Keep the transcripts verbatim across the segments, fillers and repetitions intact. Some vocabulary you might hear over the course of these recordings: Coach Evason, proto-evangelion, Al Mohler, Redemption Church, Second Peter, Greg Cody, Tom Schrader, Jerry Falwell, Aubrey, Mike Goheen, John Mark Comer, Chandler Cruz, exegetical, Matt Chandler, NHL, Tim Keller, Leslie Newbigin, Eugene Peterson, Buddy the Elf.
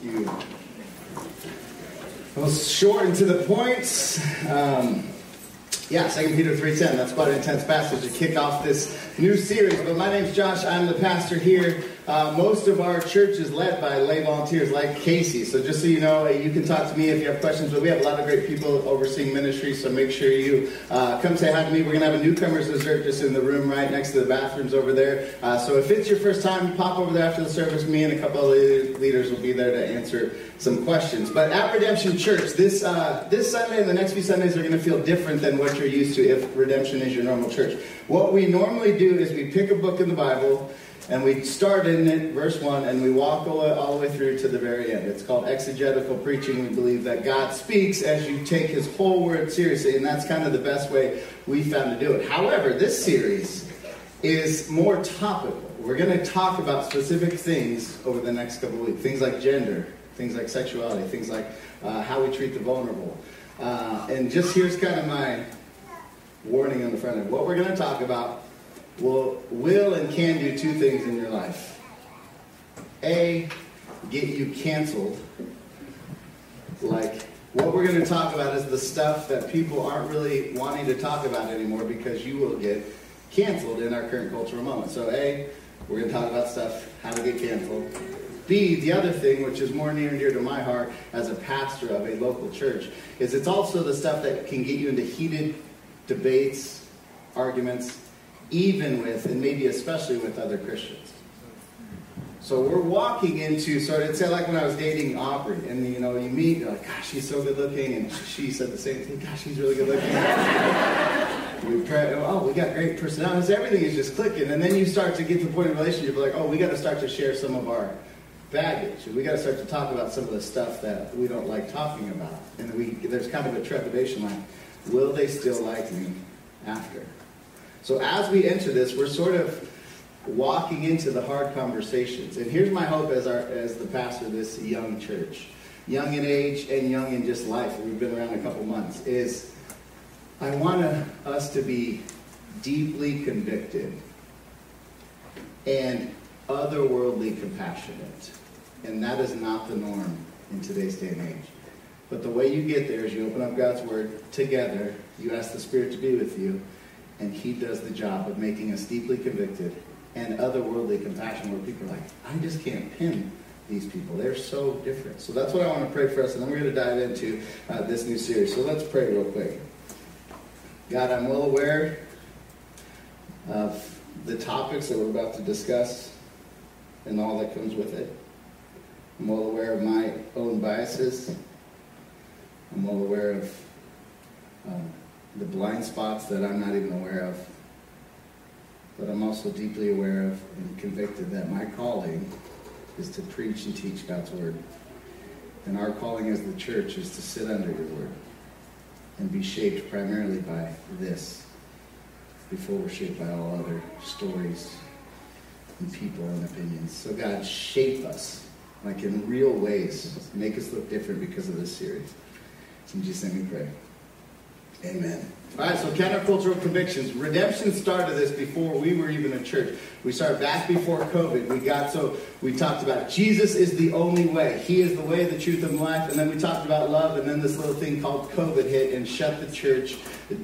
Thank you. Well, short and to the point. Um, yeah, Second Peter three ten. That's quite an intense passage to kick off this new series. But my name's Josh. I'm the pastor here. Uh, most of our church is led by lay volunteers like Casey. So just so you know, you can talk to me if you have questions. But we have a lot of great people overseeing ministry, so make sure you uh, come say hi to me. We're going to have a newcomers dessert just in the room right next to the bathrooms over there. Uh, so if it's your first time, pop over there after the service. Me and a couple of leaders will be there to answer some questions. But at Redemption Church, this, uh, this Sunday and the next few Sundays are going to feel different than what you're used to if Redemption is your normal church. What we normally do is we pick a book in the Bible, and we start in it, verse one, and we walk all the way through to the very end. It's called exegetical preaching. We believe that God speaks as you take his whole word seriously, and that's kind of the best way we found to do it. However, this series is more topical. We're going to talk about specific things over the next couple of weeks. Things like gender, things like sexuality, things like uh, how we treat the vulnerable. Uh, and just here's kind of my warning on the front end. What we're going to talk about Will, will and can do two things in your life. A, get you canceled. Like, what we're going to talk about is the stuff that people aren't really wanting to talk about anymore because you will get canceled in our current cultural moment. So A, we're going to talk about stuff, how to get canceled. B, the other thing, which is more near and dear to my heart as a pastor of a local church, is it's also the stuff that can get you into heated debates, arguments, even with, and maybe especially with, other Christians. So we're walking into, so it's like when I was dating Aubrey, and you know, you meet, you're like, gosh, she's so good looking, and she said the same thing, gosh, she's really good looking. we try, oh, we got great personalities, everything is just clicking, and then you start to get to the point of relationship, like, oh, we got to start to share some of our baggage, we got to start to talk about some of the stuff that we don't like talking about, and we there's kind of a trepidation, like, will they still like me after? So as we enter this, we're sort of walking into the hard conversations. And here's my hope as our as the pastor of this young church, young in age and young in just life, we've been around a couple months, is I want us to be deeply convicted and otherworldly compassionate. And that is not the norm in today's day and age. But the way you get there is you open up God's Word together, you ask the Spirit to be with you, and he does the job of making us deeply convicted and otherworldly compassion, where people are like, I just can't pin these people. They're so different. So that's what I want to pray for us, and then we're going to dive into uh, this new series. So let's pray real quick. God, I'm well aware of the topics that we're about to discuss and all that comes with it. I'm well aware of my own biases. I'm well aware of Um, the blind spots that I'm not even aware of. But I'm also deeply aware of and convicted that my calling is to preach and teach God's Word. And our calling as the church is to sit under your Word and be shaped primarily by this before we're shaped by all other stories and people and opinions. So God, shape us, like in real ways. Make us look different because of this series. In Jesus' name we pray. Amen. All right, so countercultural convictions. Redemption started this before we were even a church. We started back before COVID. We got so, we talked about Jesus is the only way. He is the way, the truth, and life. And then we talked about love, and then this little thing called COVID hit and shut the church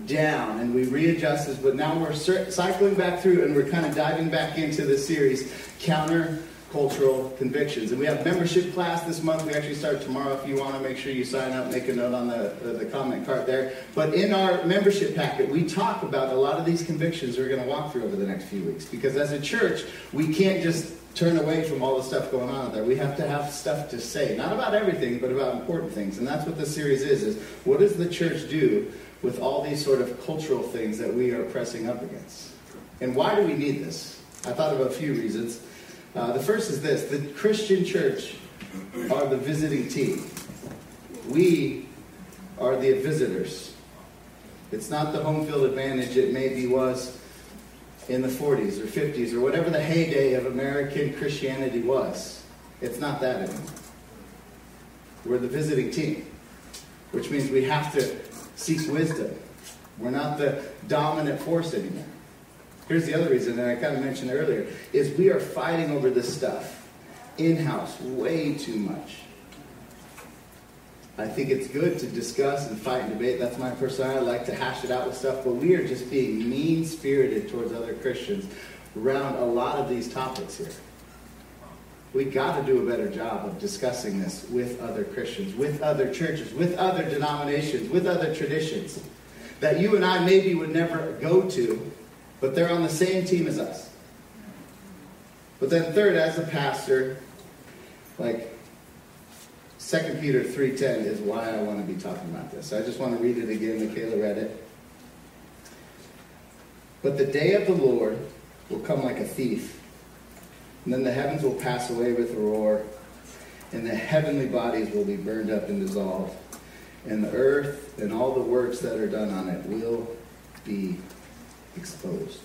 down. And we readjusted, but now we're cycling back through, and we're kind of diving back into this series, Counter Cultural Convictions. And we have membership class this month. We actually start tomorrow. If you want to make sure you sign up, make a note on the, the, the comment card there. But in our membership packet, we talk about a lot of these convictions we're going to walk through over the next few weeks. Because as a church, we can't just turn away from all the stuff going on out there. We have to have stuff to say. Not about everything, but about important things. And that's what this series is, is what does the church do with all these sort of cultural things that we are pressing up against? And why do we need this? I thought of a few reasons. Uh, the first is this. The Christian church are the visiting team. We are the visitors. It's not the home field advantage it maybe was in the forties or fifties or whatever the heyday of American Christianity was. It's not that anymore. We're the visiting team, which means we have to seek wisdom. We're not the dominant force anymore. Here's the other reason that I kind of mentioned earlier, is we are fighting over this stuff in-house way too much. I think it's good to discuss and fight and debate. That's my personality. I like to hash it out with stuff, but we are just being mean-spirited towards other Christians around a lot of these topics here. We've got to do a better job of discussing this with other Christians, with other churches, with other denominations, with other traditions that you and I maybe would never go to, but they're on the same team as us. But then third, as a pastor, like, Second Peter three ten is why I want to be talking about this. So I just want to read it again. Michaela read it. But the day of the Lord will come like a thief, and then the heavens will pass away with a roar, and the heavenly bodies will be burned up and dissolved, and the earth and all the works that are done on it will be exposed.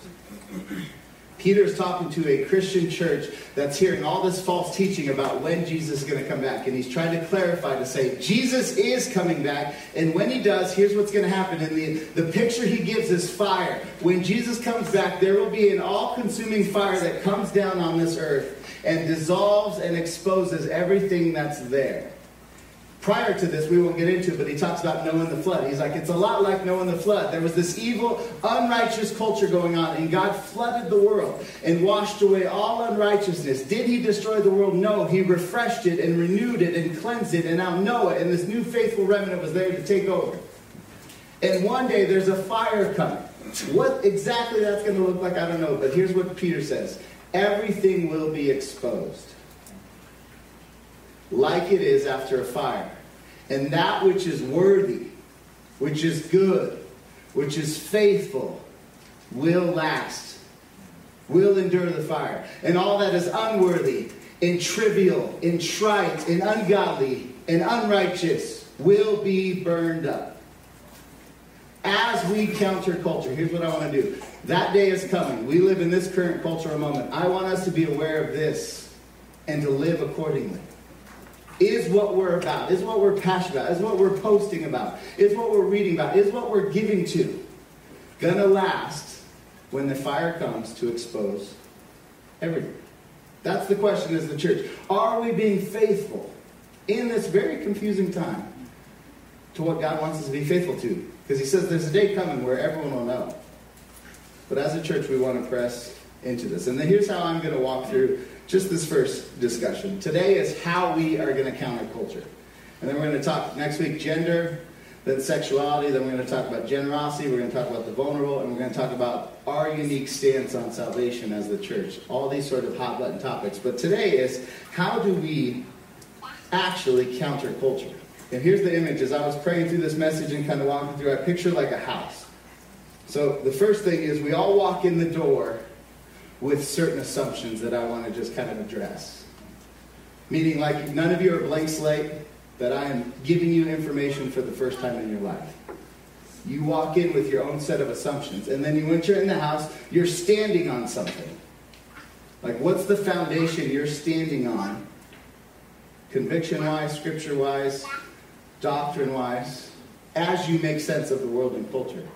Peter's talking to a Christian church that's hearing all this false teaching about when Jesus is going to come back. And he's trying to clarify to say, Jesus is coming back. And when he does, here's what's going to happen. And the, the picture he gives is fire. When Jesus comes back, there will be an all-consuming fire that comes down on this earth and dissolves and exposes everything that's there. Prior to this, we won't get into it, but he talks about Noah and the flood. He's like, it's a lot like Noah and the flood. There was this evil, unrighteous culture going on, and God flooded the world and washed away all unrighteousness. Did he destroy the world? No. He refreshed it and renewed it and cleansed it, and now Noah and this new faithful remnant was there to take over. And one day there's a fire coming. What exactly that's going to look like, I don't know, but here's what Peter says. Everything will be exposed, like it is after a fire. And that which is worthy, which is good, which is faithful, will last, will endure the fire. And all that is unworthy, and trivial, and trite, and ungodly, and unrighteous will be burned up. As we counter culture, here's what I want to do. That day is coming. We live in this current cultural moment. I want us to be aware of this and to live accordingly. Is what we're about, is what we're passionate about, is what we're posting about, is what we're reading about, is what we're giving to gonna last when the fire comes to expose everything? That's the question as the church. Are we being faithful in this very confusing time to what God wants us to be faithful to? Because he says there's a day coming where everyone will know. But as a church, we want to press into this. And then here's how I'm going to walk through just this first discussion. Today is how we are going to counter culture. And then we're going to talk next week gender, then sexuality, then we're going to talk about generosity, we're going to talk about the vulnerable, and we're going to talk about our unique stance on salvation as the church. All these sort of hot button topics. But today is how do we actually counter culture? And here's the image. As I was praying through this message and kind of walking through, I picture like a house. So the first thing is we all walk in the door with certain assumptions that I want to just kind of address. Meaning, like, none of you are a blank slate, that I am giving you information for the first time in your life. You walk in with your own set of assumptions, and then when you're in the house, you're standing on something. Like, what's the foundation you're standing on? Conviction-wise, scripture-wise, doctrine-wise, as you make sense of the world and culture.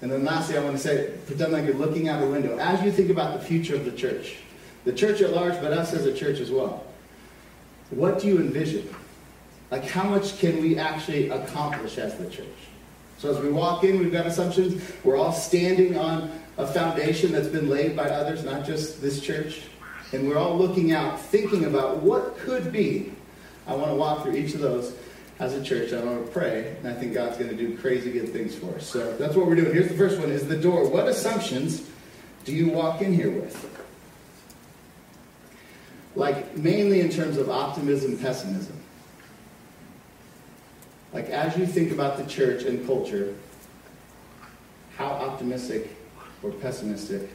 And then lastly, I want to say, pretend like you're looking out a window. As you think about the future of the church, the church at large, but us as a church as well, what do you envision? Like, how much can we actually accomplish as the church? So as we walk in, we've got assumptions. We're all standing on a foundation that's been laid by others, not just this church. And we're all looking out, thinking about what could be. I want to walk through each of those. As a church, I want to pray, and I think God's going to do crazy good things for us. So that's what we're doing. Here's the first one, is the door. What assumptions do you walk in here with? Like, mainly in terms of optimism, pessimism. Like, as you think about the church and culture, how optimistic or pessimistic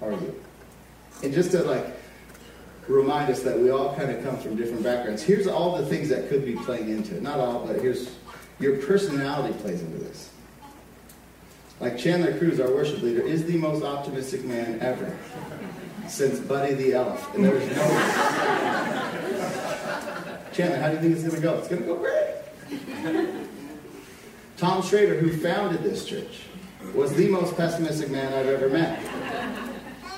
are you? And just to, like, remind us that we all kind of come from different backgrounds. Here's all the things that could be playing into it. Not all, but here's your personality plays into this. Like Chandler Cruz, our worship leader, is the most optimistic man ever since Buddy the Elf. And there was no Chandler, how do you think it's going to go? It's going to go great. Tom Schrader, who founded this church, was the most pessimistic man I've ever met.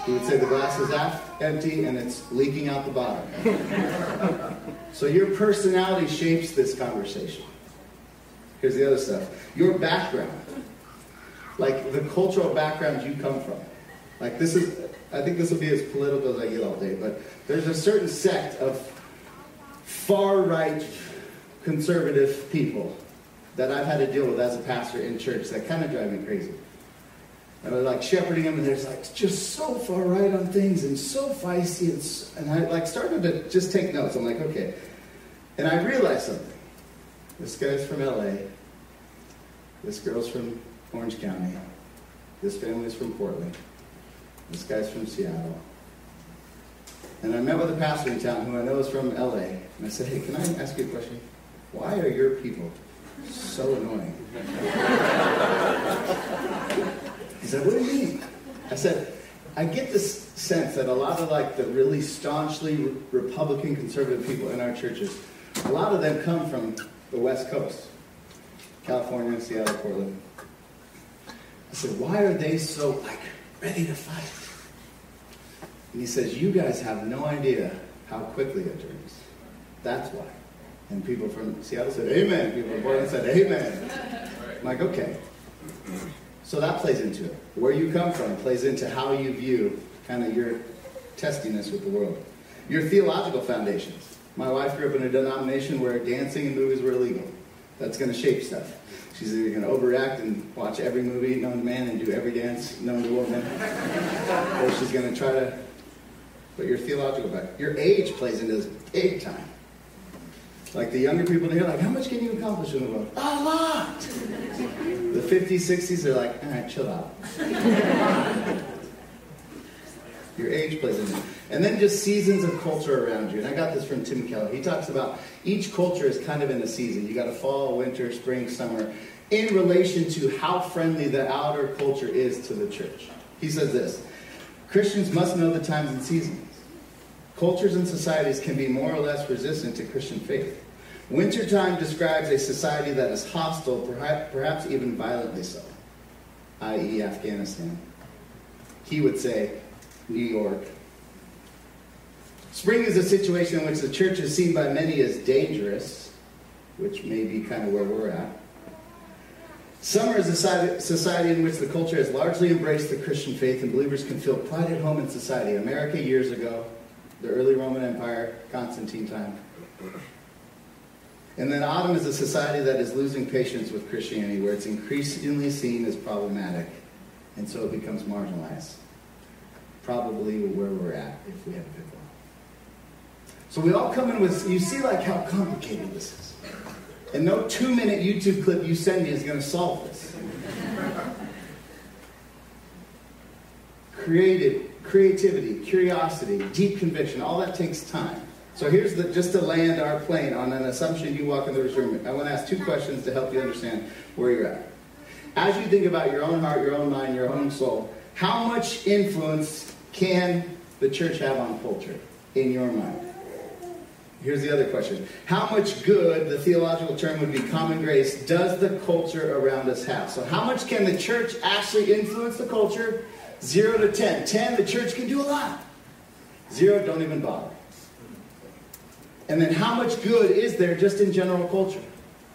He would say the glass is half empty and it's leaking out the bottom. So your personality shapes this conversation. Here's the other stuff. Your background, like the cultural background you come from. Like this is, I think this will be as political as I get all day, but there's a certain sect of far-right conservative people that I've had to deal with as a pastor in church that kind of drive me crazy. And I'm like shepherding them, and they're like just so far right on things and so feisty. And, so, and I like started to just take notes. I'm like, okay. And I realized something. This guy's from L A. This girl's from Orange County. This family's from Portland. This guy's from Seattle. And I met with a pastor in town who I know is from L A. And I said, hey, can I ask you a question? Why are your people so annoying? He said, what do you mean? I said, I get this sense that a lot of like the really staunchly Republican conservative people in our churches, a lot of them come from the West Coast, California, Seattle, Portland. I said, why are they so like ready to fight? And he says, you guys have no idea how quickly it turns. That's why. And people from Seattle said, amen. People from Portland said, amen. I'm like, okay. So that plays into it. Where you come from plays into how you view kind of your testiness with the world. Your theological foundations. My wife grew up in a denomination where dancing and movies were illegal. That's going to shape stuff. She's either going to overact and watch every movie known to man and do every dance known to woman. Or she's going to try to... But your theological background. Your age plays into this big time. Like the younger people in here, like, how much can you accomplish in the world? A lot! The fifties, sixties, they're like, all right, chill out. Your age plays in. And then just seasons of culture around you. And I got this from Tim Keller. He talks about each culture is kind of in a season. You got a fall, winter, spring, summer, in relation to how friendly the outer culture is to the church. He says this, Christians must know the times and seasons. Cultures and societies can be more or less resistant to Christian faith. Wintertime describes a society that is hostile, perhaps even violently so, that is. Afghanistan. He would say, New York. Spring is a situation in which the church is seen by many as dangerous, which may be kind of where we're at. Summer is a society in which the culture has largely embraced the Christian faith and believers can feel pride at home in society. America years ago, the early Roman Empire, Constantine time. And then autumn is a society that is losing patience with Christianity, where it's increasingly seen as problematic, and so it becomes marginalized. Probably where we're at, if we have a good one. So we all come in with, you see like how complicated this is. And no two-minute YouTube clip you send me is going to solve this. Creative, creativity, curiosity, deep conviction, all that takes time. So here's the, just to land our plane on an assumption you walk into this room. I want to ask two questions to help you understand where you're at. As you think about your own heart, your own mind, your own soul, how much influence can the church have on culture in your mind? Here's the other question. How much good, the theological term would be common grace, does the culture around us have? So how much can the church actually influence the culture? Zero to ten. Ten, the church can do a lot. Zero, don't even bother. And then how much good is there just in general culture?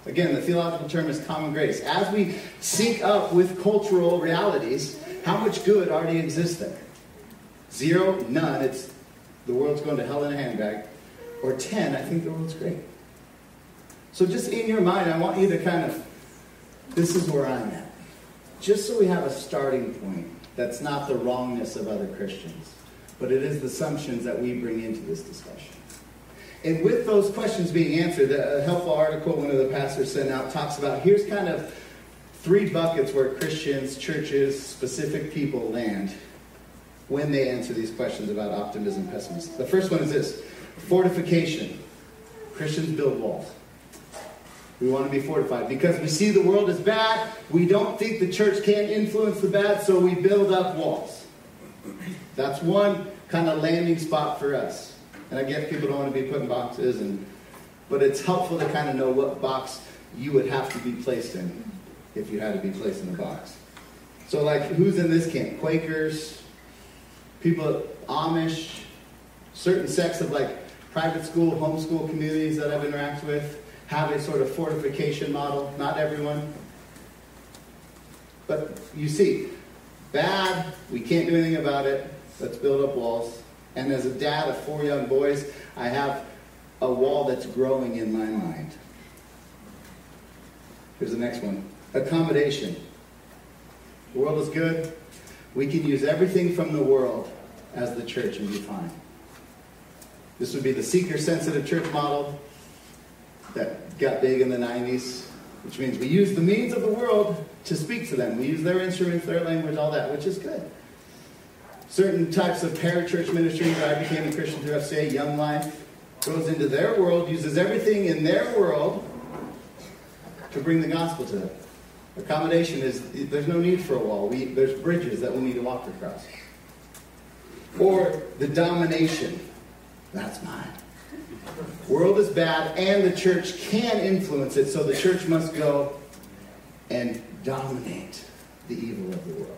Again, the theological term is common grace. As we sync up with cultural realities, how much good already exists there? Zero, none. It's the world's going to hell in a handbag. Or ten, I think the world's great. So just in your mind, I want you to kind of, this is where I'm at. Just so we have a starting point. That's not the wrongness of other Christians, but it is the assumptions that we bring into this discussion. And with those questions being answered, a helpful article one of the pastors sent out talks about, here's kind of three buckets where Christians, churches, specific people land when they answer these questions about optimism and pessimism. The first one is this, fortification. Christians build walls. We want to be fortified because we see the world as bad. We don't think the church can influence the bad, so we build up walls. That's one kind of landing spot for us. And I guess people don't want to be put in boxes, and but it's helpful to kind of know what box you would have to be placed in if you had to be placed in a box. So like, who's in this camp? Quakers, people, Amish, certain sects of like private school, homeschool communities that I've interacted with have a sort of fortification model. Not everyone. But you see, bad, we can't do anything about it. Let's build up walls. And as a dad of four young boys, I have a wall that's growing in my mind. Here's the next one. Accommodation. The world is good. We can use everything from the world as the church and be fine. This would be the seeker-sensitive church model that got big in the nineties, which means we use the means of the world to speak to them. We use their instruments, their language, all that, which is good. Certain types of parachurch ministries that I became a Christian through F C A, Young Life, goes into their world, uses everything in their world to bring the gospel to them. Accommodation is, there's no need for a wall. We, there's bridges that we need to walk across. Or the domination. That's mine. The world is bad, and the church can influence it, so the church must go and dominate the evil of the world.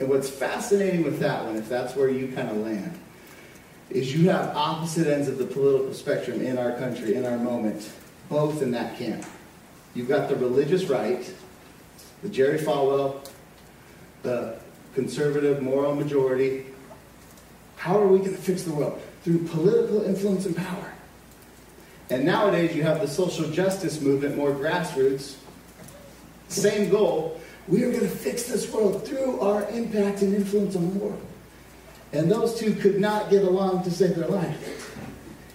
And what's fascinating with that one, if that's where you kind of land, is you have opposite ends of the political spectrum in our country, in our moment, both in that camp. You've got the religious right, the Jerry Falwell, the conservative moral majority. How are we going to fix the world? Through political influence and power. And nowadays you have the social justice movement, more grassroots. Same goal. We are going to fix this world through our impact and influence on the world. And those two could not get along to save their life.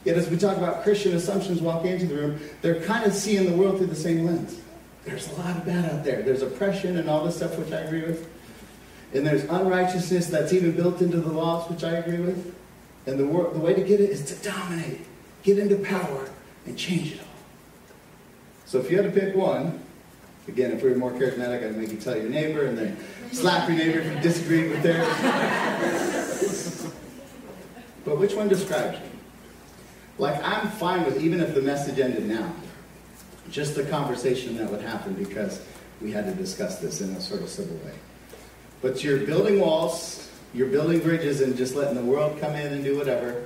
Yet as we talk about Christian assumptions walk into the room, they're kind of seeing the world through the same lens. There's a lot of bad out there. There's oppression and all this stuff, which I agree with. And there's unrighteousness that's even built into the laws, which I agree with. And the, wor- the way to get it is to dominate, get into power, and change it all. So if you had to pick one, again, if we were more charismatic, I'd make you tell your neighbor, and then slap your neighbor if you disagreed with theirs. But which one describes you? Like, I'm fine with, even if the message ended now, just the conversation that would happen because we had to discuss this in a sort of civil way. But you're building walls, you're building bridges and just letting the world come in and do whatever,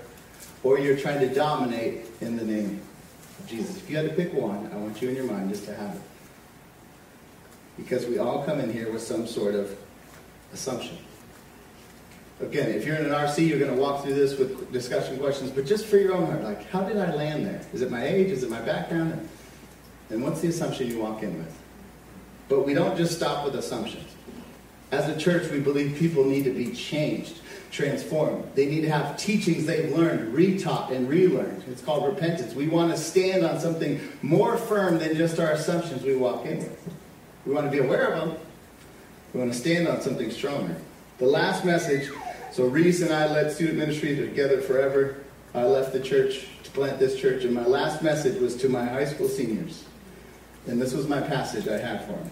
or you're trying to dominate in the name of Jesus. If you had to pick one, I want you in your mind just to have it. Because we all come in here with some sort of assumption. Again, if you're in an R C, you're going to walk through this with discussion questions, but just for your own heart, like, how did I land there? Is it my age? Is it my background? And what's the assumption you walk in with? But we don't just stop with assumptions. As a church, we believe people need to be changed, transformed. They need to have teachings they've learned, retaught, and relearned. It's called repentance. We want to stand on something more firm than just our assumptions we walk in with. We want to be aware of them. We want to stand on something stronger. The last message, so Reese and I led student ministry together forever. I left the church to plant this church, and my last message was to my high school seniors. And this was my passage I had for them.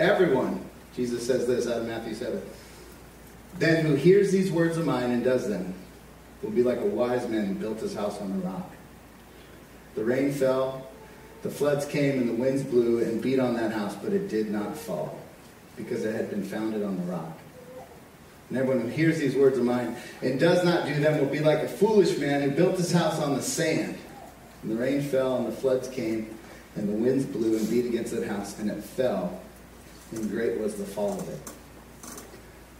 Everyone, Jesus says this out of Matthew seven. Then who hears these words of mine and does them will be like a wise man who built his house on the rock. The rain fell, the floods came, and the winds blew and beat on that house, but it did not fall because it had been founded on the rock. And everyone who hears these words of mine and does not do them will be like a foolish man who built his house on the sand. And the rain fell, and the floods came, and the winds blew and beat against that house, and it fell. And great was the fall of it.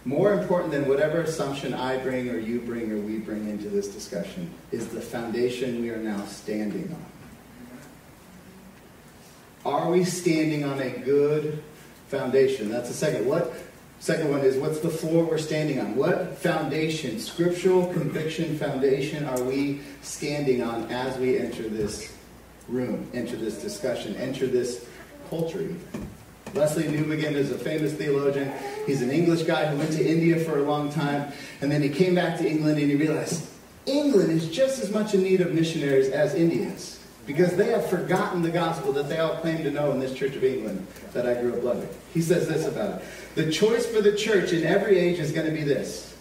More important than whatever assumption I bring or you bring or we bring into this discussion is the foundation we are now standing on. Are we standing on a good foundation? That's the second. What? Second one is, what's the floor we're standing on? What foundation, scriptural conviction foundation, are we standing on as we enter this room, enter this discussion, enter this culture? Leslie Newbigin is a famous theologian. He's an English guy who went to India for a long time. And then he came back to England and he realized England is just as much in need of missionaries as India is, because they have forgotten the gospel that they all claim to know in this Church of England that I grew up loving. He says this about it. The choice for the church in every age is going to be this.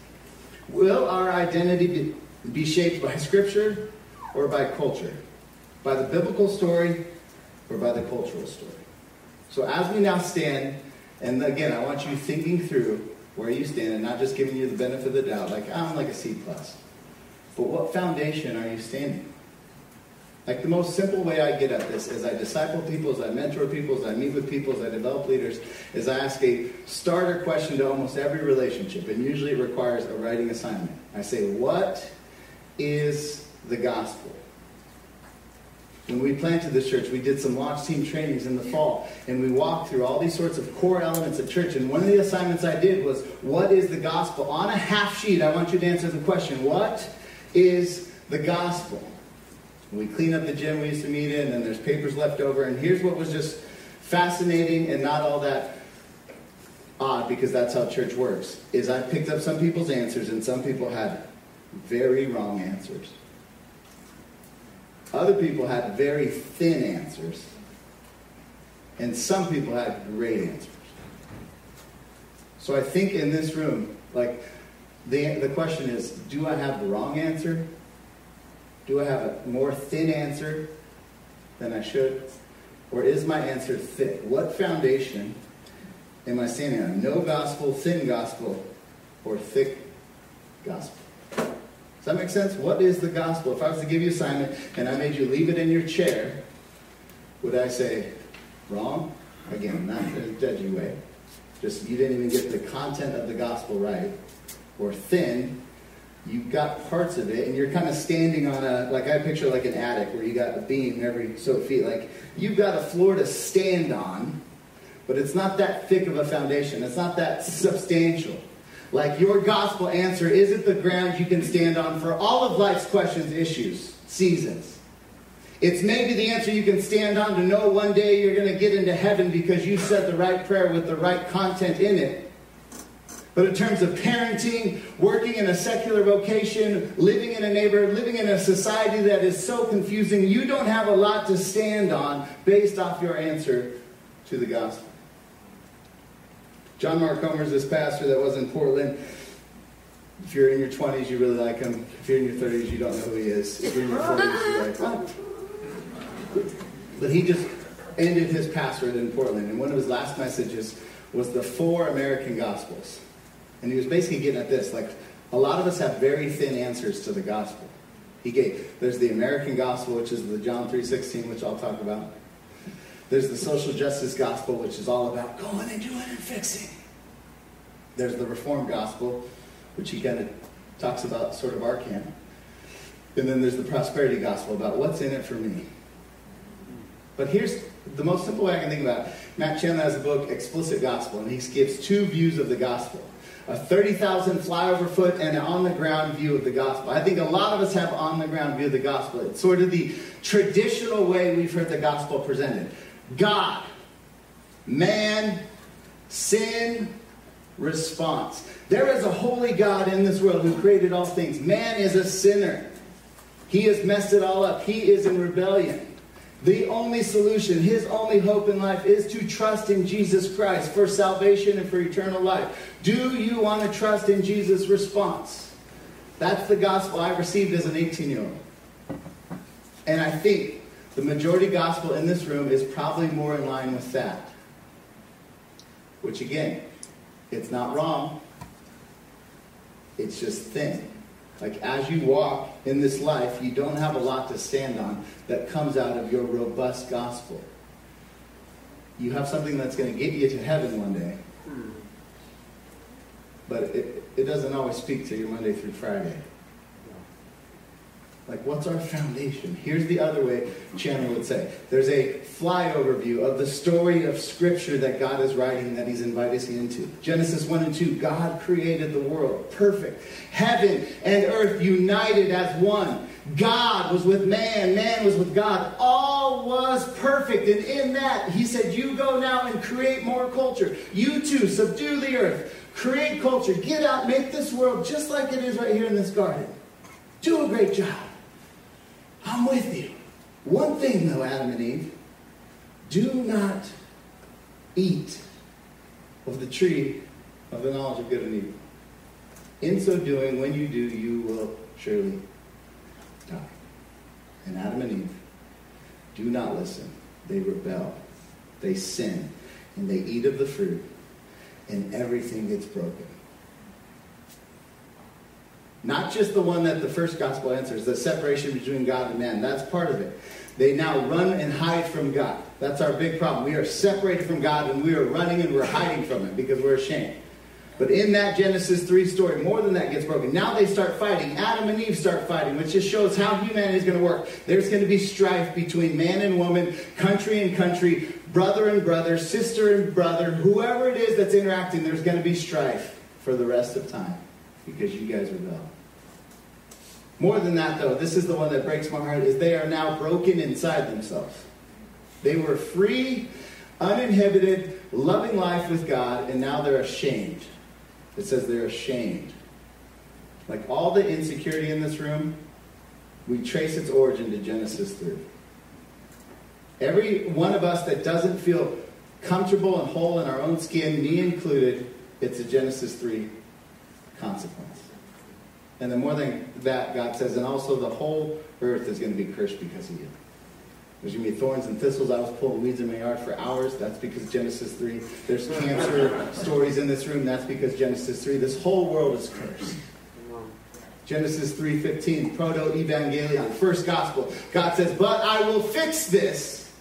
Will our identity be shaped by Scripture or by culture? By the biblical story or by the cultural story? So as we now stand, and again, I want you thinking through where you stand and not just giving you the benefit of the doubt, like, I'm like a C plus. But what foundation are you standing? Like, the most simple way I get at this, as I disciple people, as I mentor people, as I meet with people, as I develop leaders, is I ask a starter question to almost every relationship, and usually it requires a writing assignment. I say, what is the gospel? When we planted this church, we did some launch team trainings in the fall, and we walked through all these sorts of core elements of church, and one of the assignments I did was, what is the gospel? On a half sheet, I want you to answer the question, what is the gospel? We clean up the gym we used to meet in, and there's papers left over. And here's what was just fascinating and not all that odd, because that's how church works, is I picked up some people's answers, and some people had very wrong answers. Other people had very thin answers. And some people had great answers. So I think in this room, like, the, the question is, do I have the wrong answer? Do I have a more thin answer than I should? Or is my answer thick? What foundation am I standing on? No gospel, thin gospel, or thick gospel. Does that make sense? What is the gospel? If I was to give you an assignment and I made you leave it in your chair, would I say, wrong? Again, not in a judgy way. Just you didn't even get the content of the gospel right. Or thin. You've got parts of it, and you're kind of standing on a, like I picture like an attic where you got a beam every so feet. Like, you've got a floor to stand on, but it's not that thick of a foundation. It's not that substantial. Like, your gospel answer isn't the ground you can stand on for all of life's questions, issues, seasons. It's maybe the answer you can stand on to know one day you're going to get into heaven because you said the right prayer with the right content in it. But in terms of parenting, working in a secular vocation, living in a neighborhood, living in a society that is so confusing, you don't have a lot to stand on based off your answer to the gospel. John Mark Comer is this pastor that was in Portland. If you're in your twenties, you really like him. If you're in your thirties, you don't know who he is. If you're in your forties, you're like, what? But he just ended his pastorate in Portland. And one of his last messages was the four American gospels. And he was basically getting at this, like, a lot of us have very thin answers to the gospel. He gave, there's the American gospel, which is the John three sixteen, which I'll talk about. There's the social justice gospel, which is all about going and doing and fixing. There's the Reformed gospel, which he kind of talks about sort of our camp. And then there's the prosperity gospel, about what's in it for me. But here's the most simple way I can think about it. Matt Chandler has a book, Explicit Gospel, and he gives two views of the gospel. A thirty thousand flyover foot and an on-the-ground view of the gospel. I think a lot of us have on-the-ground view of the gospel. It's sort of the traditional way we've heard the gospel presented. God, man, sin, response. There is a holy God in this world who created all things. Man is a sinner. He has messed it all up. He is in rebellion. The only solution, his only hope in life, is to trust in Jesus Christ for salvation and for eternal life. Do you want to trust in Jesus' response? That's the gospel I received as an eighteen-year-old. And I think the majority gospel in this room is probably more in line with that. Which, again, it's not wrong. It's just thin. Like, as you walk in this life, you don't have a lot to stand on that comes out of your robust gospel. You have something that's going to get you to heaven one day. But it, it doesn't always speak to your Monday through Friday. Like, what's our foundation? Here's the other way Chandler would say. There's a flyover view of the story of Scripture that God is writing, that he's invited us into. Genesis one and two, God created the world, perfect. Heaven and earth united as one. God was with man, man was with God. All was perfect, and in that, he said, you go now and create more culture. You too, subdue the earth, create culture, get out, make this world just like it is right here in this garden. Do a great job. I'm with you. One thing, though, Adam and Eve, do not eat of the tree of the knowledge of good and evil. In so doing, when you do, you will surely die. And Adam and Eve do not listen. They rebel. They sin. And they eat of the fruit. And everything gets broken. Not just the one that the first gospel answers, the separation between God and man. That's part of it. They now run and hide from God. That's our big problem. We are separated from God, and we are running and we're hiding from him because we're ashamed. But in that Genesis three story, more than that gets broken. Now they start fighting. Adam and Eve start fighting, which just shows how humanity is going to work. There's going to be strife between man and woman, country and country, brother and brother, sister and brother, whoever it is that's interacting, there's going to be strife for the rest of time because you guys rebel. More than that, though, this is the one that breaks my heart, is they are now broken inside themselves. They were free, uninhibited, loving life with God, and now they're ashamed. It says they're ashamed. Like all the insecurity in this room, we trace its origin to Genesis three. Every one of us that doesn't feel comfortable and whole in our own skin, me included, it's a Genesis three consequence. And the more than that, God says, and also the whole earth is going to be cursed because of you. There's going to be thorns and thistles. I was pulling weeds in my yard for hours. That's because Genesis three. There's cancer stories in this room. That's because Genesis three. This whole world is cursed. Genesis three fifteen, proto-evangelion, first gospel. God says, but I will fix this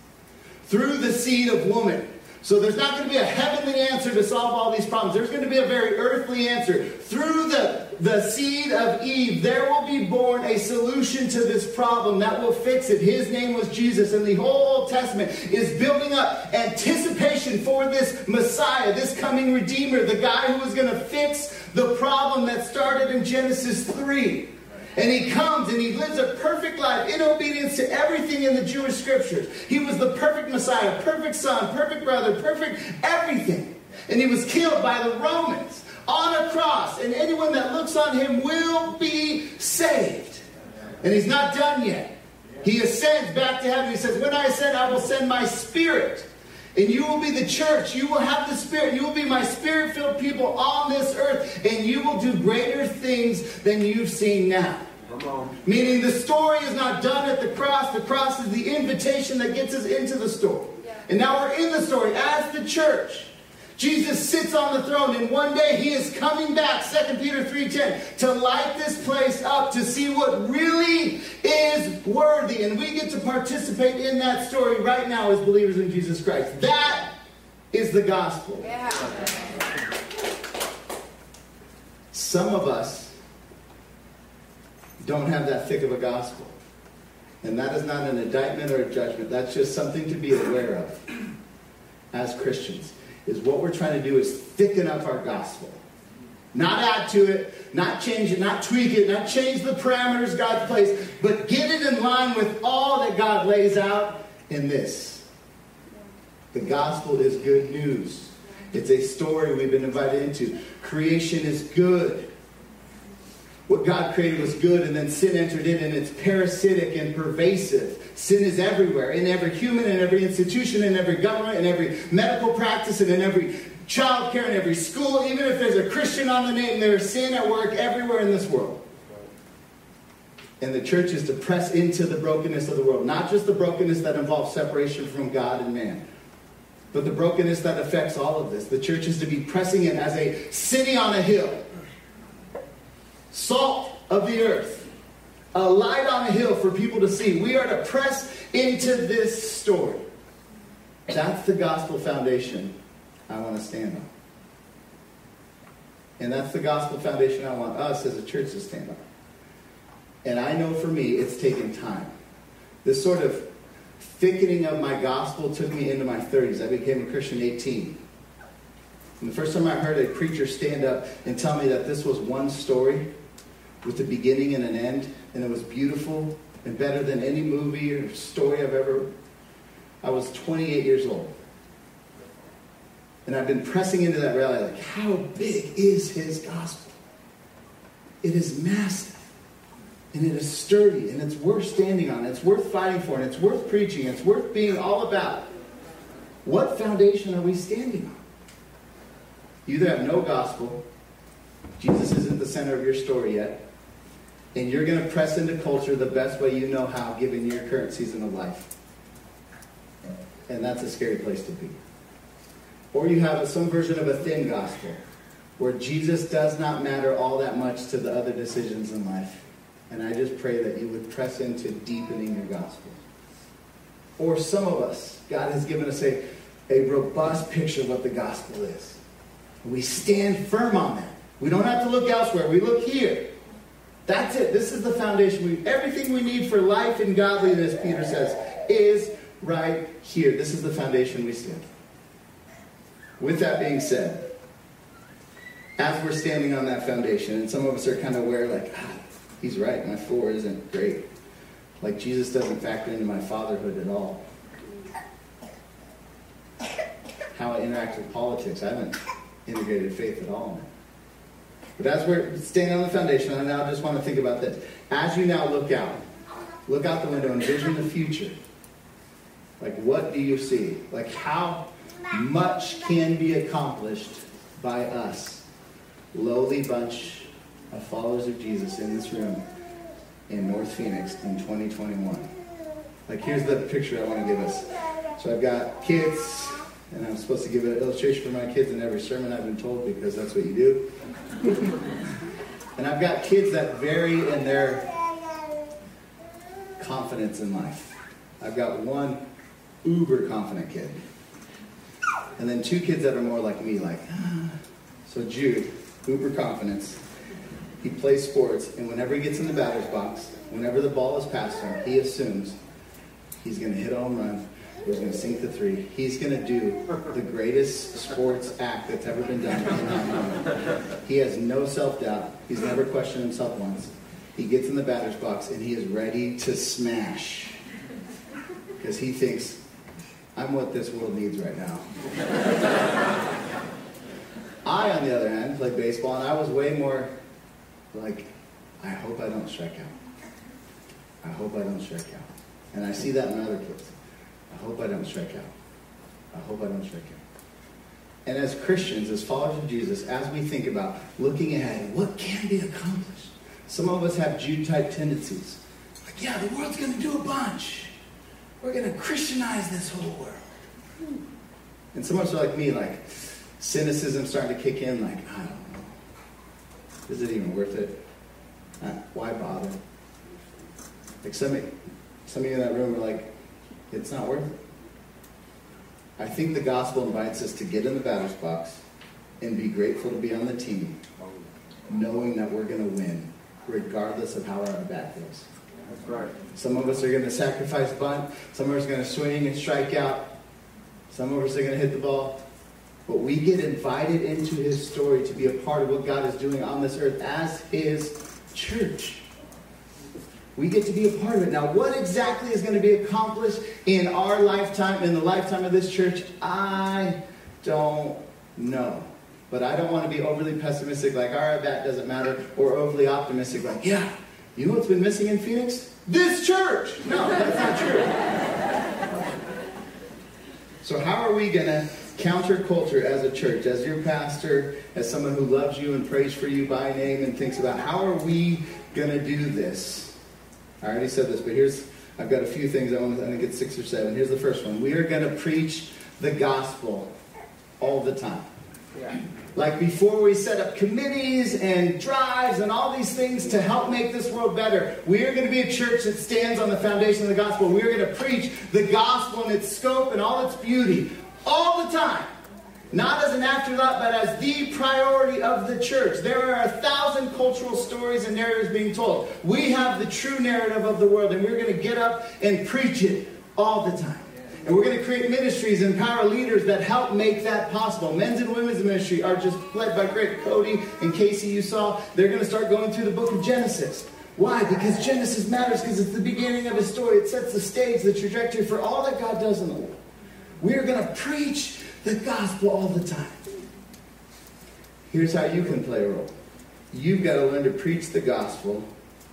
through the seed of woman. So there's not going to be a heavenly answer to solve all these problems. There's going to be a very earthly answer. Through the, the seed of Eve, there will be born a solution to this problem that will fix it. His name was Jesus. And the whole Old Testament is building up anticipation for this Messiah, this coming Redeemer, the guy who was going to fix the problem that started in Genesis three. And he comes and he lives a perfect life in obedience to everything in the Jewish scriptures. He was the perfect Messiah, perfect son, perfect brother, perfect everything. And he was killed by the Romans on a cross. And anyone that looks on him will be saved. And he's not done yet. He ascends back to heaven. He says, when I ascend, I will send my spirit. And you will be the church. You will have the Spirit. You will be my Spirit-filled people on this earth. And you will do greater things than you've seen now. Come on. Meaning the story is not done at the cross. The cross is the invitation that gets us into the story. Yeah. And now we're in the story as the church. Jesus sits on the throne, and one day he is coming back, Second Peter three ten, to light this place up, to see what really is worthy. And we get to participate in that story right now as believers in Jesus Christ. That is the gospel. Yeah. Some of us don't have that thick of a gospel. And that is not an indictment or a judgment. That's just something to be aware of as Christians. Is what we're trying to do is thicken up our gospel. Not add to it, not change it, not tweak it, not change the parameters God placed, but get it in line with all that God lays out in this. The gospel is good news. It's a story we've been invited into. Creation is good. What God created was good, and then sin entered in, and it's parasitic and pervasive. Sin is everywhere, in every human, in every institution, in every government, in every medical practice, and in every child care, in every school. Even if there's a Christian on the name, there is sin at work everywhere in this world. And the church is to press into the brokenness of the world, not just the brokenness that involves separation from God and man, but the brokenness that affects all of this. The church is to be pressing in as a city on a hill. Salt of the earth. A light on a hill for people to see. We are to press into this story. That's the gospel foundation I want to stand on. And that's the gospel foundation I want us as a church to stand on. And I know for me, it's taken time. This sort of thickening of my gospel took me into my thirties. I became a Christian at eighteen. And the first time I heard a preacher stand up and tell me that this was one story with a beginning and an end, and it was beautiful and better than any movie or story I've ever... I was twenty-eight years old. And I've been pressing into that reality, like, how big is his gospel? It is massive, and it is sturdy, and it's worth standing on, it's worth fighting for, and it's worth preaching, it's worth being all about. What foundation are we standing on? You either have no gospel, Jesus isn't the center of your story yet, and you're going to press into culture the best way you know how, given your current season of life. And that's a scary place to be. Or you have some version of a thin gospel where Jesus does not matter all that much to the other decisions in life. And I just pray that you would press into deepening your gospel. Or some of us, God has given us a, a robust picture of what the gospel is. We stand firm on that. We don't have to look elsewhere. We look here. That's it. This is the foundation. We, everything we need for life and godliness, Peter says, is right here. This is the foundation we stand on. With that being said, as we're standing on that foundation, and some of us are kind of aware, like, ah, he's right, my floor isn't great. Like, Jesus doesn't factor into my fatherhood at all. How I interact with politics, I haven't integrated faith at all. But as we're standing on the foundation, I now just want to think about this. As you now look out, look out the window, envision the future. Like, what do you see? Like, how much can be accomplished by us, lowly bunch of followers of Jesus in this room in North Phoenix in twenty twenty-one? Like, here's the picture I want to give us. So I've got kids, and I'm supposed to give an illustration for my kids in every sermon I've been told, because that's what you do. And I've got kids that vary in their confidence in life. I've got one uber confident kid. And then two kids that are more like me, like, ah. So Jude, uber confidence. He plays sports, and whenever he gets in the batter's box, whenever the ball is passed to him, he assumes he's going to hit a home run, or he's going to sink the three. He's going to do the greatest sports act that's ever been done in that moment. He has no self-doubt. He's never questioned himself once. He gets in the batter's box, and he is ready to smash, because he thinks, I'm what this world needs right now. I, on the other hand, played baseball, and I was way more like, I hope I don't strike out. I hope I don't strike out. And I see that in other kids. I hope I don't strike out. I hope I don't strike out. And as Christians, as followers of Jesus, as we think about looking ahead, what can be accomplished? Some of us have Jude-type tendencies. Like, yeah, the world's going to do a bunch. We're going to Christianize this whole world. And some of us are like me, like, cynicism starting to kick in, like, I don't know. Is it even worth it? Uh, why bother? Like, some of, some of you in that room are like, it's not worth it. I think the gospel invites us to get in the batter's box and be grateful to be on the team, knowing that we're going to win, regardless of how our back goes. That's right. Some of us are going to sacrifice bunt. Some of us are going to swing and strike out. Some of us are going to hit the ball. But we get invited into his story to be a part of what God is doing on this earth as his church. We get to be a part of it. Now, what exactly is going to be accomplished in our lifetime, in the lifetime of this church? I don't know. But I don't want to be overly pessimistic, like, all right, that doesn't matter, or overly optimistic, like, yeah. You know what's been missing in Phoenix? This church! No, that's not true. So how are we going to counter culture as a church, as your pastor, as someone who loves you and prays for you by name and thinks about, how are we going to do this? I already said this, but here's, I've got a few things. I want to, I think it's six or seven. Here's the first one. We are going to preach the gospel all the time. Yeah. Like, before we set up committees and drives and all these things to help make this world better, we are going to be a church that stands on the foundation of the gospel. We are going to preach the gospel in its scope and all its beauty all the time. Not as an afterthought, but as the priority of the church. There are a thousand cultural stories and narratives being told. We have the true narrative of the world, and we're going to get up and preach it all the time. And we're going to create ministries and empower leaders that help make that possible. Men's and women's ministry are just led by Greg Cody and Casey, you saw. They're going to start going through the book of Genesis. Why? Because Genesis matters, because it's the beginning of a story. It sets the stage, the trajectory for all that God does in the world. We're going to preach the gospel all the time. Here's how you can play a role. You've got to learn to preach the gospel,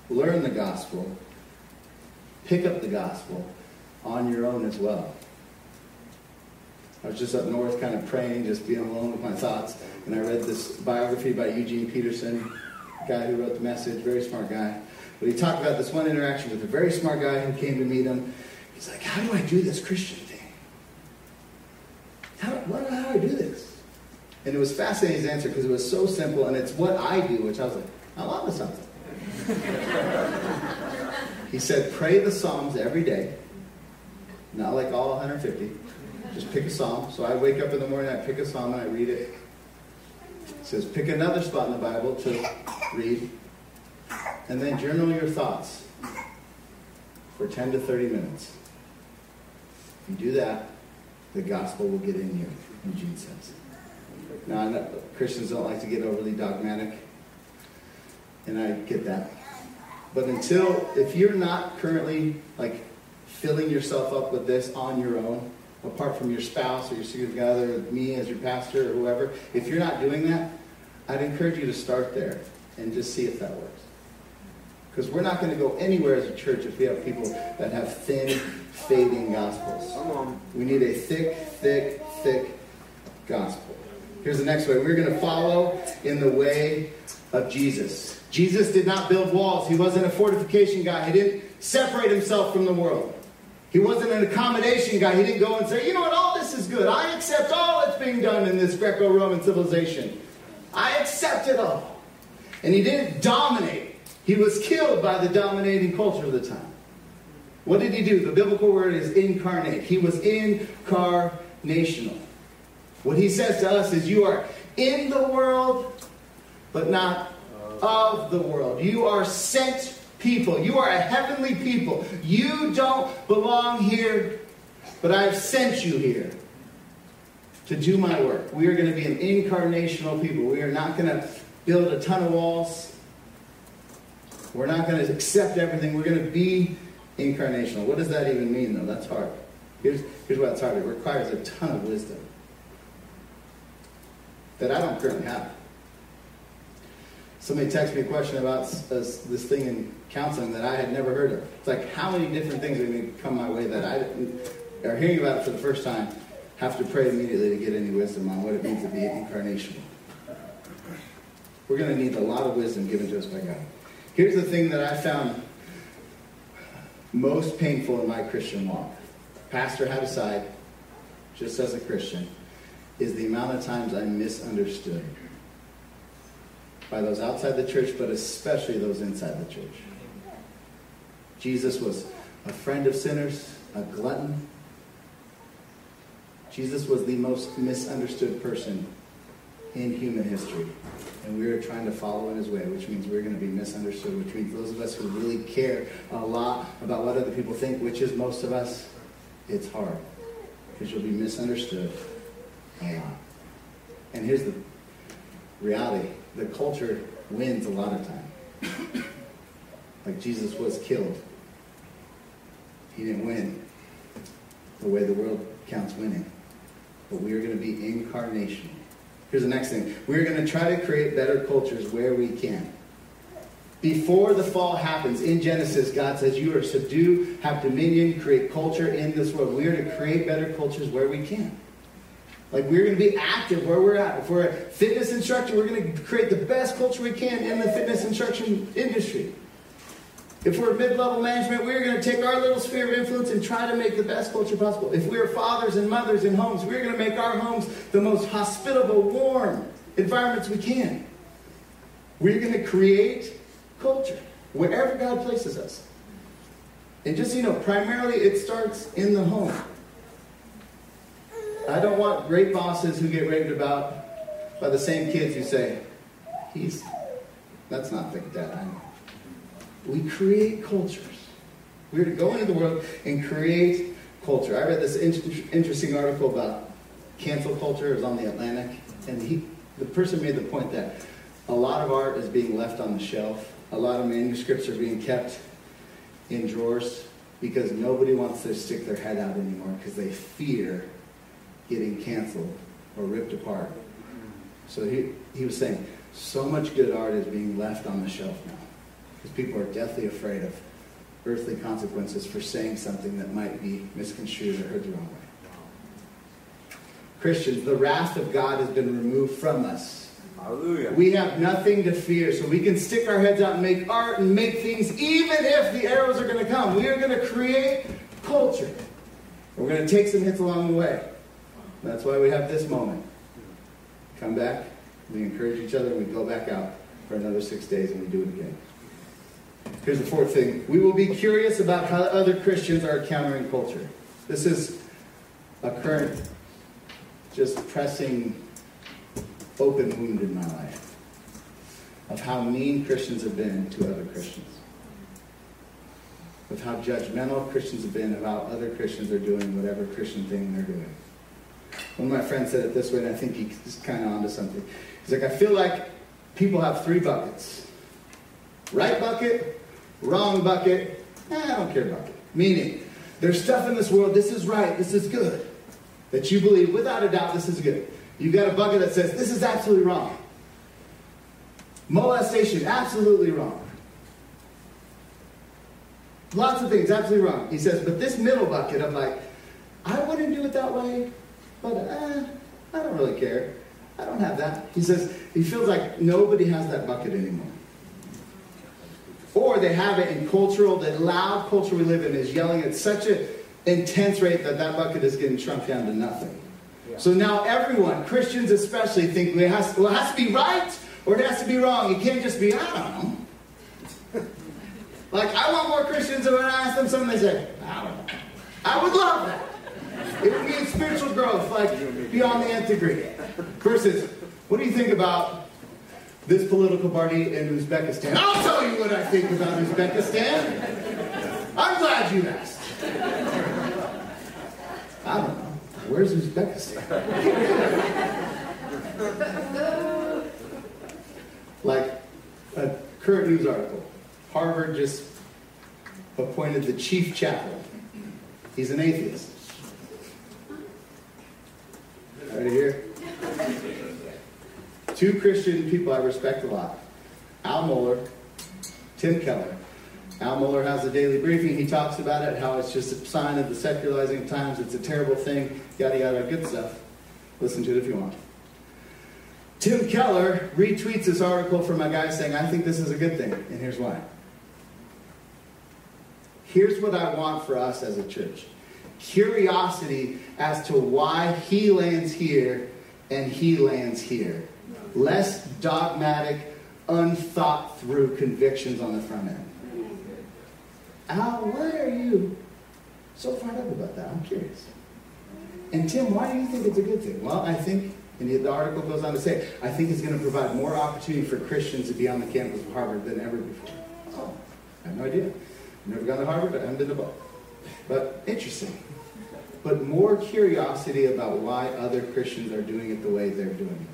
learn the gospel, pick up the gospel on your own as well. I was just up north kind of praying, just being alone with my thoughts, and I read this biography by Eugene Peterson, guy who wrote The Message, very smart guy. But he talked about this one interaction with a very smart guy who came to meet him. He's like, how do I do this Christian thing? How, what, how do I do this? And it was fascinating his answer because it was so simple, and it's what I do, which I was like, I'm onto something. He said, pray the Psalms every day. Not like all one hundred fifty. Just pick a Psalm. So I wake up in the morning, I pick a Psalm, and I read it. It says, pick another spot in the Bible to read. And then journal your thoughts for ten to thirty minutes. If you do that, the gospel will get in you, Eugene says. Now, I know Christians don't like to get overly dogmatic, and I get that. But until, if you're not currently, like, filling yourself up with this on your own, apart from your spouse or your significant other, me as your pastor or whoever, if you're not doing that, I'd encourage you to start there and just see if that works. Because we're not going to go anywhere as a church if we have people that have thin, fading gospels. Come on. We need a thick, thick, thick gospel. Here's the next way. We're going to follow in the way of Jesus. Jesus did not build walls. He wasn't a fortification guy. He didn't separate himself from the world. He wasn't an accommodation guy. He didn't go and say, you know what, all this is good. I accept all that's being done in this Greco-Roman civilization. I accept it all. And he didn't dominate. He was killed by the dominating culture of the time. What did he do? The biblical word is incarnate. He was incarnational. What he says to us is, you are in the world, but not of the world. You are sent people. You are a heavenly people. You don't belong here, but I have sent you here to do my work. We are going to be an incarnational people. We are not going to build a ton of walls. We're not going to accept everything. We're going to be incarnational. What does that even mean, though? That's hard. Here's, here's why it's hard. It requires a ton of wisdom that I don't currently have. Somebody texted me a question about this, this thing in counseling that I had never heard of. It's like, how many different things are going to come my way that I didn't, or hearing about it for the first time, have to pray immediately to get any wisdom on what it means to be incarnational. We're going to need a lot of wisdom given to us by God. Here's the thing that I found most painful in my Christian walk. Pastor had aside, just as a Christian, is the amount of times I'm misunderstood by those outside the church, but especially those inside the church. Jesus was a friend of sinners, a glutton. Jesus was the most misunderstood person in human history. And we are trying to follow in his way, which means we're going to be misunderstood, which means those of us who really care a lot about what other people think, which is most of us, it's hard. Because you'll be misunderstood. And here's the reality. The culture wins a lot of time. Like Jesus was killed. He didn't win the way the world counts winning. But we are going to be incarnational. Here's the next thing. We're going to try to create better cultures where we can. Before the fall happens, in Genesis, God says, you are subdue, have dominion, create culture in this world. We are to create better cultures where we can. Like, we're going to be active where we're at. If we're a fitness instructor, we're going to create the best culture we can in the fitness instruction industry. If we're mid-level management, we're going to take our little sphere of influence and try to make the best culture possible. If we're fathers and mothers in homes, we're going to make our homes the most hospitable, warm environments we can. We're going to create culture wherever God places us. And just, you know, primarily it starts in the home. I don't want great bosses who get raved about by the same kids who say, he's, that's not like that. I know. We create cultures. We're to go into the world and create culture. I read this in- interesting article about cancel culture. It was on The Atlantic. And he, the person made the point that a lot of art is being left on the shelf. A lot of manuscripts are being kept in drawers because nobody wants to stick their head out anymore because they fear getting canceled or ripped apart. So he, he was saying, so much good art is being left on the shelf now. Because people are deathly afraid of earthly consequences for saying something that might be misconstrued or heard the wrong way. Christians, the wrath of God has been removed from us. Hallelujah. We have nothing to fear, so we can stick our heads out and make art and make things, even if the arrows are going to come. We are going to create culture. We're going to take some hits along the way. That's why we have this moment. come back, we encourage each other, we go back out for another six days and we do it again. Here's the fourth thing. We will be curious about how other Christians are countering culture. This is a current, just pressing, open wound in my life of how mean Christians have been to other Christians. Of how judgmental Christians have been about other Christians are doing whatever Christian thing they're doing. One of my friends said it this way, and I think he's kind of onto something. He's like, I feel like people have three buckets. Right bucket, wrong bucket, eh, I don't care bucket. Meaning, there's stuff in this world, this is right, this is good, that you believe without a doubt this is good. You've got a bucket that says, this is absolutely wrong. Molestation, absolutely wrong. Lots of things, absolutely wrong. He says, but this middle bucket, I'm like, I wouldn't do it that way, but eh, I don't really care. I don't have that. He says, he feels like nobody has that bucket anymore. Or they have it in cultural, that loud culture we live in is yelling at such an intense rate that that bucket is getting shrunk down to nothing. Yeah. So now everyone, Christians especially, think it has, well, it has to be right or it has to be wrong. It can't just be, I don't know. Like, I want more Christians, and when I ask them something, they say, I don't know. I would love that. It would mean spiritual growth, like beyond the nth degree. Versus, what do you think about this political party in Uzbekistan? I'll tell you what I think about Uzbekistan. I'm glad you asked. I don't know. Where's Uzbekistan? Like a current news article. Harvard just appointed the chief chaplain. He's an atheist. Right here. Two Christian people I respect a lot. Al Mohler, Tim Keller. Al Mohler has a daily briefing. He talks about it, how it's just a sign of the secularizing times. It's a terrible thing, yada, yada, good stuff. Listen to it if you want. Tim Keller retweets this article from a guy saying, I think this is a good thing, and here's why. Here's what I want for us as a church. Curiosity as to why he lands here and he lands here. Less dogmatic, unthought through convictions on the front end. Al, why are you so fired up about that? I'm curious. And Tim, why do you think it's a good thing? Well, I think, and the article goes on to say, I think it's going to provide more opportunity for Christians to be on the campus of Harvard than ever before. Oh, I have no idea. I've never gone to Harvard. I haven't been to both. But interesting. But more curiosity about why other Christians are doing it the way they're doing it.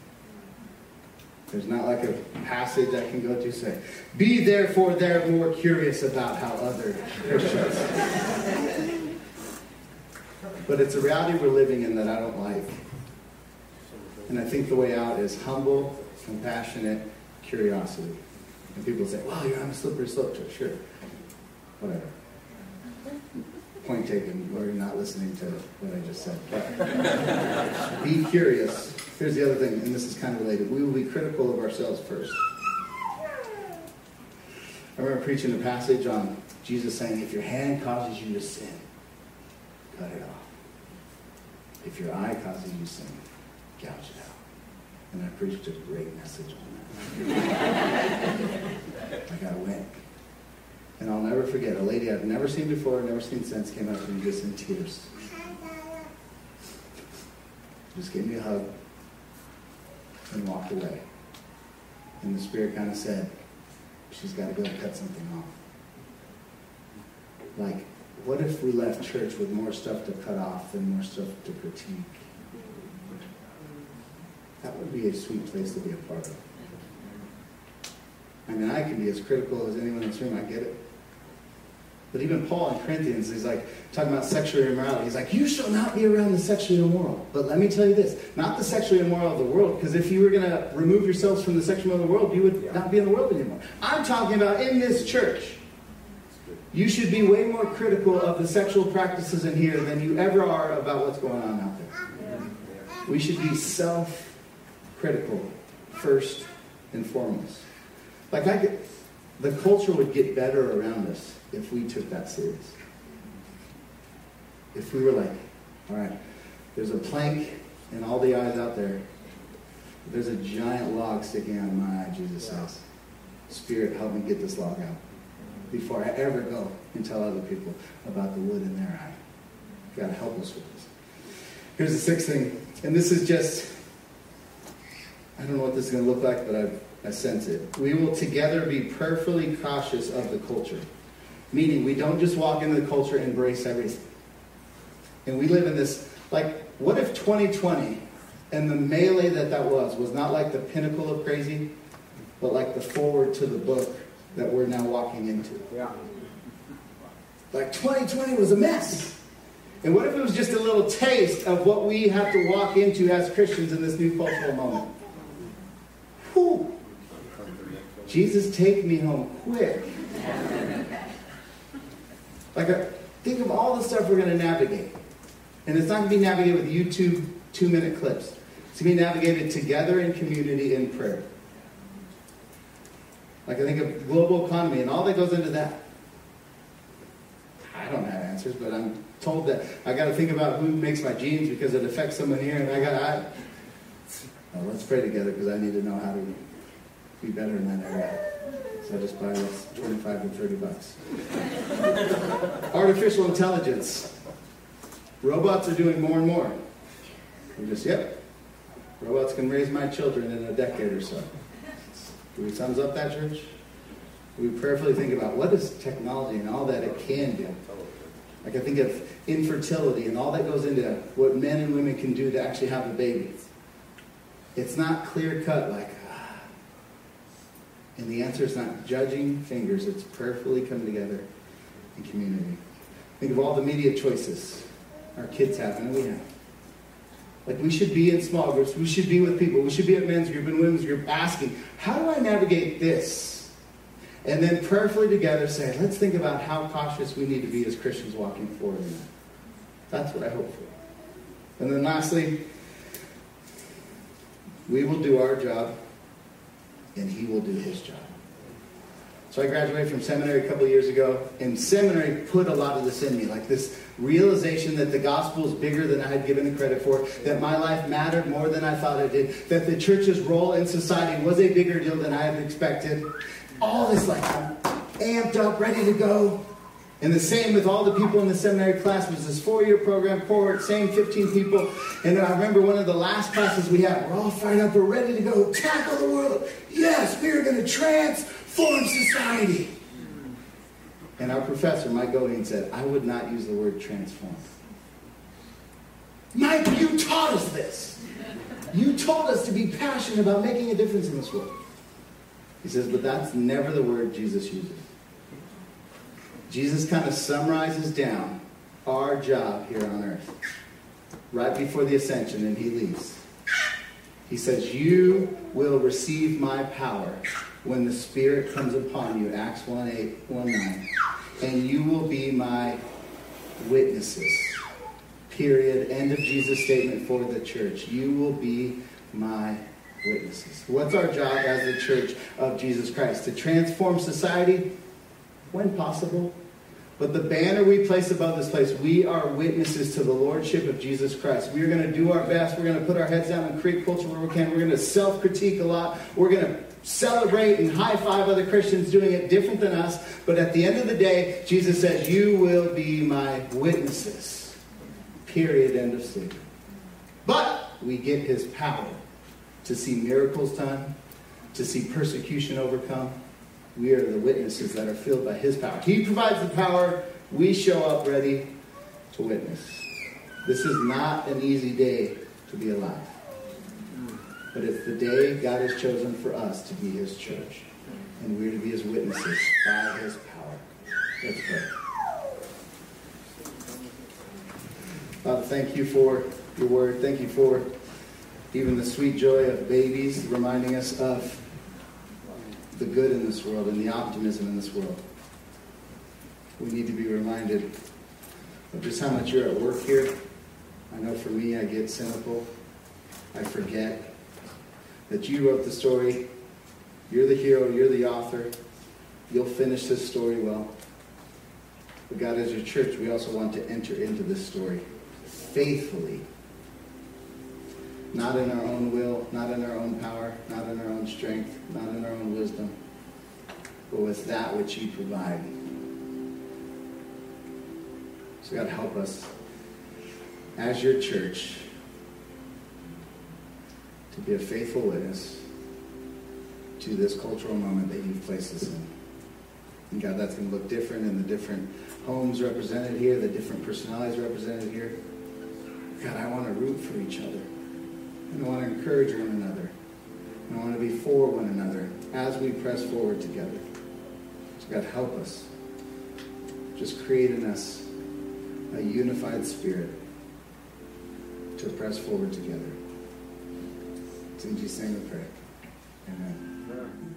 There's not like a passage I can go to say, be therefore they're more curious about how other Christians. But it's a reality we're living in that I don't like. And I think the way out is humble, compassionate curiosity. And people say, well, you're on a slippery slope. Sure. Whatever. Point taken, or you're not listening to what I just said. But be curious. Here's the other thing, and this is kind of related. We will be critical of ourselves first. I remember preaching a passage on Jesus saying, if your hand causes you to sin, cut it off. If your eye causes you to sin, gouge it out. And I preached a great message on that. Like I went. And I'll never forget, a lady I've never seen before, never seen since, came up to me just in tears. Just gave me a hug and walked away. And the Spirit kind of said, she's got to go cut something off. Like, what if we left church with more stuff to cut off than more stuff to critique? That would be a sweet place to be a part of. I mean, I can be as critical as anyone in this room, I get it. But even Paul in Corinthians, he's like, talking about sexual immorality. He's like, you shall not be around the sexually immoral. But let me tell you this, not the sexually immoral of the world, because if you were going to remove yourselves from the sexually immoral of the world, you would yeah. not be in the world anymore. I'm talking about in this church. You should be way more critical of the sexual practices in here than you ever are about what's going on out there. Yeah. We should be self-critical first and foremost. Like, I could, the culture would get better around us if we took that serious. If we were like, all right, there's a plank and all the eyes out there. There's a giant log sticking out of my eye, Jesus says. Spirit, help me get this log out before I ever go and tell other people about the wood in their eye. You've got to help us with this. Here's the sixth thing. And this is just, I don't know what this is going to look like, but I've, I sense it. We will together be prayerfully cautious of the culture. Meaning we don't just walk into the culture and embrace everything. And we live in this, like, what if twenty twenty and the melee that that was was not like the pinnacle of crazy, but like the forward to the book that we're now walking into. Yeah. Like twenty twenty was a mess. And what if it was just a little taste of what we have to walk into as Christians in this new cultural moment? Whew. Jesus, take me home quick. Like, a, think of all the stuff we're going to navigate. And it's not going to be navigated with YouTube two-minute clips. It's going to be navigated together in community and prayer. Like, I think of global economy and all that goes into that. I don't have answers, but I'm told that I got to think about who makes my jeans because it affects someone here, and I got to. Well, let's pray together because I need to know how to be better in that area. So I just buy this twenty-five and thirty bucks. Artificial intelligence. Robots are doing more and more. I'm just, yep. Robots can raise my children in a decade or so. Do we thumbs up that, church? Do we prayerfully think about what is technology and all that it can do? Like I think of infertility and all that goes into what men and women can do to actually have a baby. It's not clear cut like, ah. And the answer is not judging fingers. It's prayerfully coming together in community. Think of all the media choices our kids have and we have. Like we should be in small groups, we should be with people, we should be at men's group and women's group asking, how do I navigate this? And then prayerfully together say, let's think about how cautious we need to be as Christians walking forward in that. That's what I hope for. And then lastly, we will do our job and he will do his job. So I graduated from seminary a couple of years ago, and seminary put a lot of this in me, like this realization that the gospel is bigger than I had given it credit for, that my life mattered more than I thought it did, that the church's role in society was a bigger deal than I had expected. All this like amped up, ready to go. And the same with all the people in the seminary class. It was this four-year program, cohort, same fifteen people. And I remember one of the last classes we had, we're all fired up, we're ready to go, tackle the world. Yes, we are going to transform society. And our professor, Mike Goheen, said, I would not use the word transform. Mike, you taught us this. You told us to be passionate about making a difference in this world. He says, but that's never the word Jesus uses. Jesus kind of summarizes down our job here on earth right before the ascension, and he leaves. He says, you will receive my power when the Spirit comes upon you, Acts one eight, one nine, and you will be my witnesses, period, end of Jesus' statement for the church. You will be my witnesses. What's our job as the church of Jesus Christ? To transform society? When possible. But the banner we place above this place, we are witnesses to the Lordship of Jesus Christ. We are going to do our best. We're going to put our heads down and create culture where we can. We're going to self-critique a lot. We're going to celebrate and high-five other Christians doing it different than us. But at the end of the day, Jesus says, you will be my witnesses. Period. End of statement. But we get his power to see miracles done, to see persecution overcome. We are the witnesses that are filled by his power. He provides the power. We show up ready to witness. This is not an easy day to be alive. But it's the day God has chosen for us to be his church. And we're to be his witnesses by his power. Let's pray. Father, thank you for your word. Thank you for even the sweet joy of babies reminding us of the good in this world and the optimism in this world. We need to be reminded of just how much you're at work here. I know for me, I get cynical. I forget that you wrote the story. You're the hero. You're the author. You'll finish this story well. But God, as your church, we also want to enter into this story faithfully. not in our own will, not in our own power, not in our own strength, not in our own wisdom, but with that which you provide. So God, help us as your church to be a faithful witness to this cultural moment that you've placed us in. And God, that's going to look different in the different homes represented here, the different personalities represented here. God, I want to root for each other. And I want to encourage one another. And I want to be for one another as we press forward together. So God, help us. Just create in us a unified spirit to press forward together. It's in Jesus' name we pray. Amen.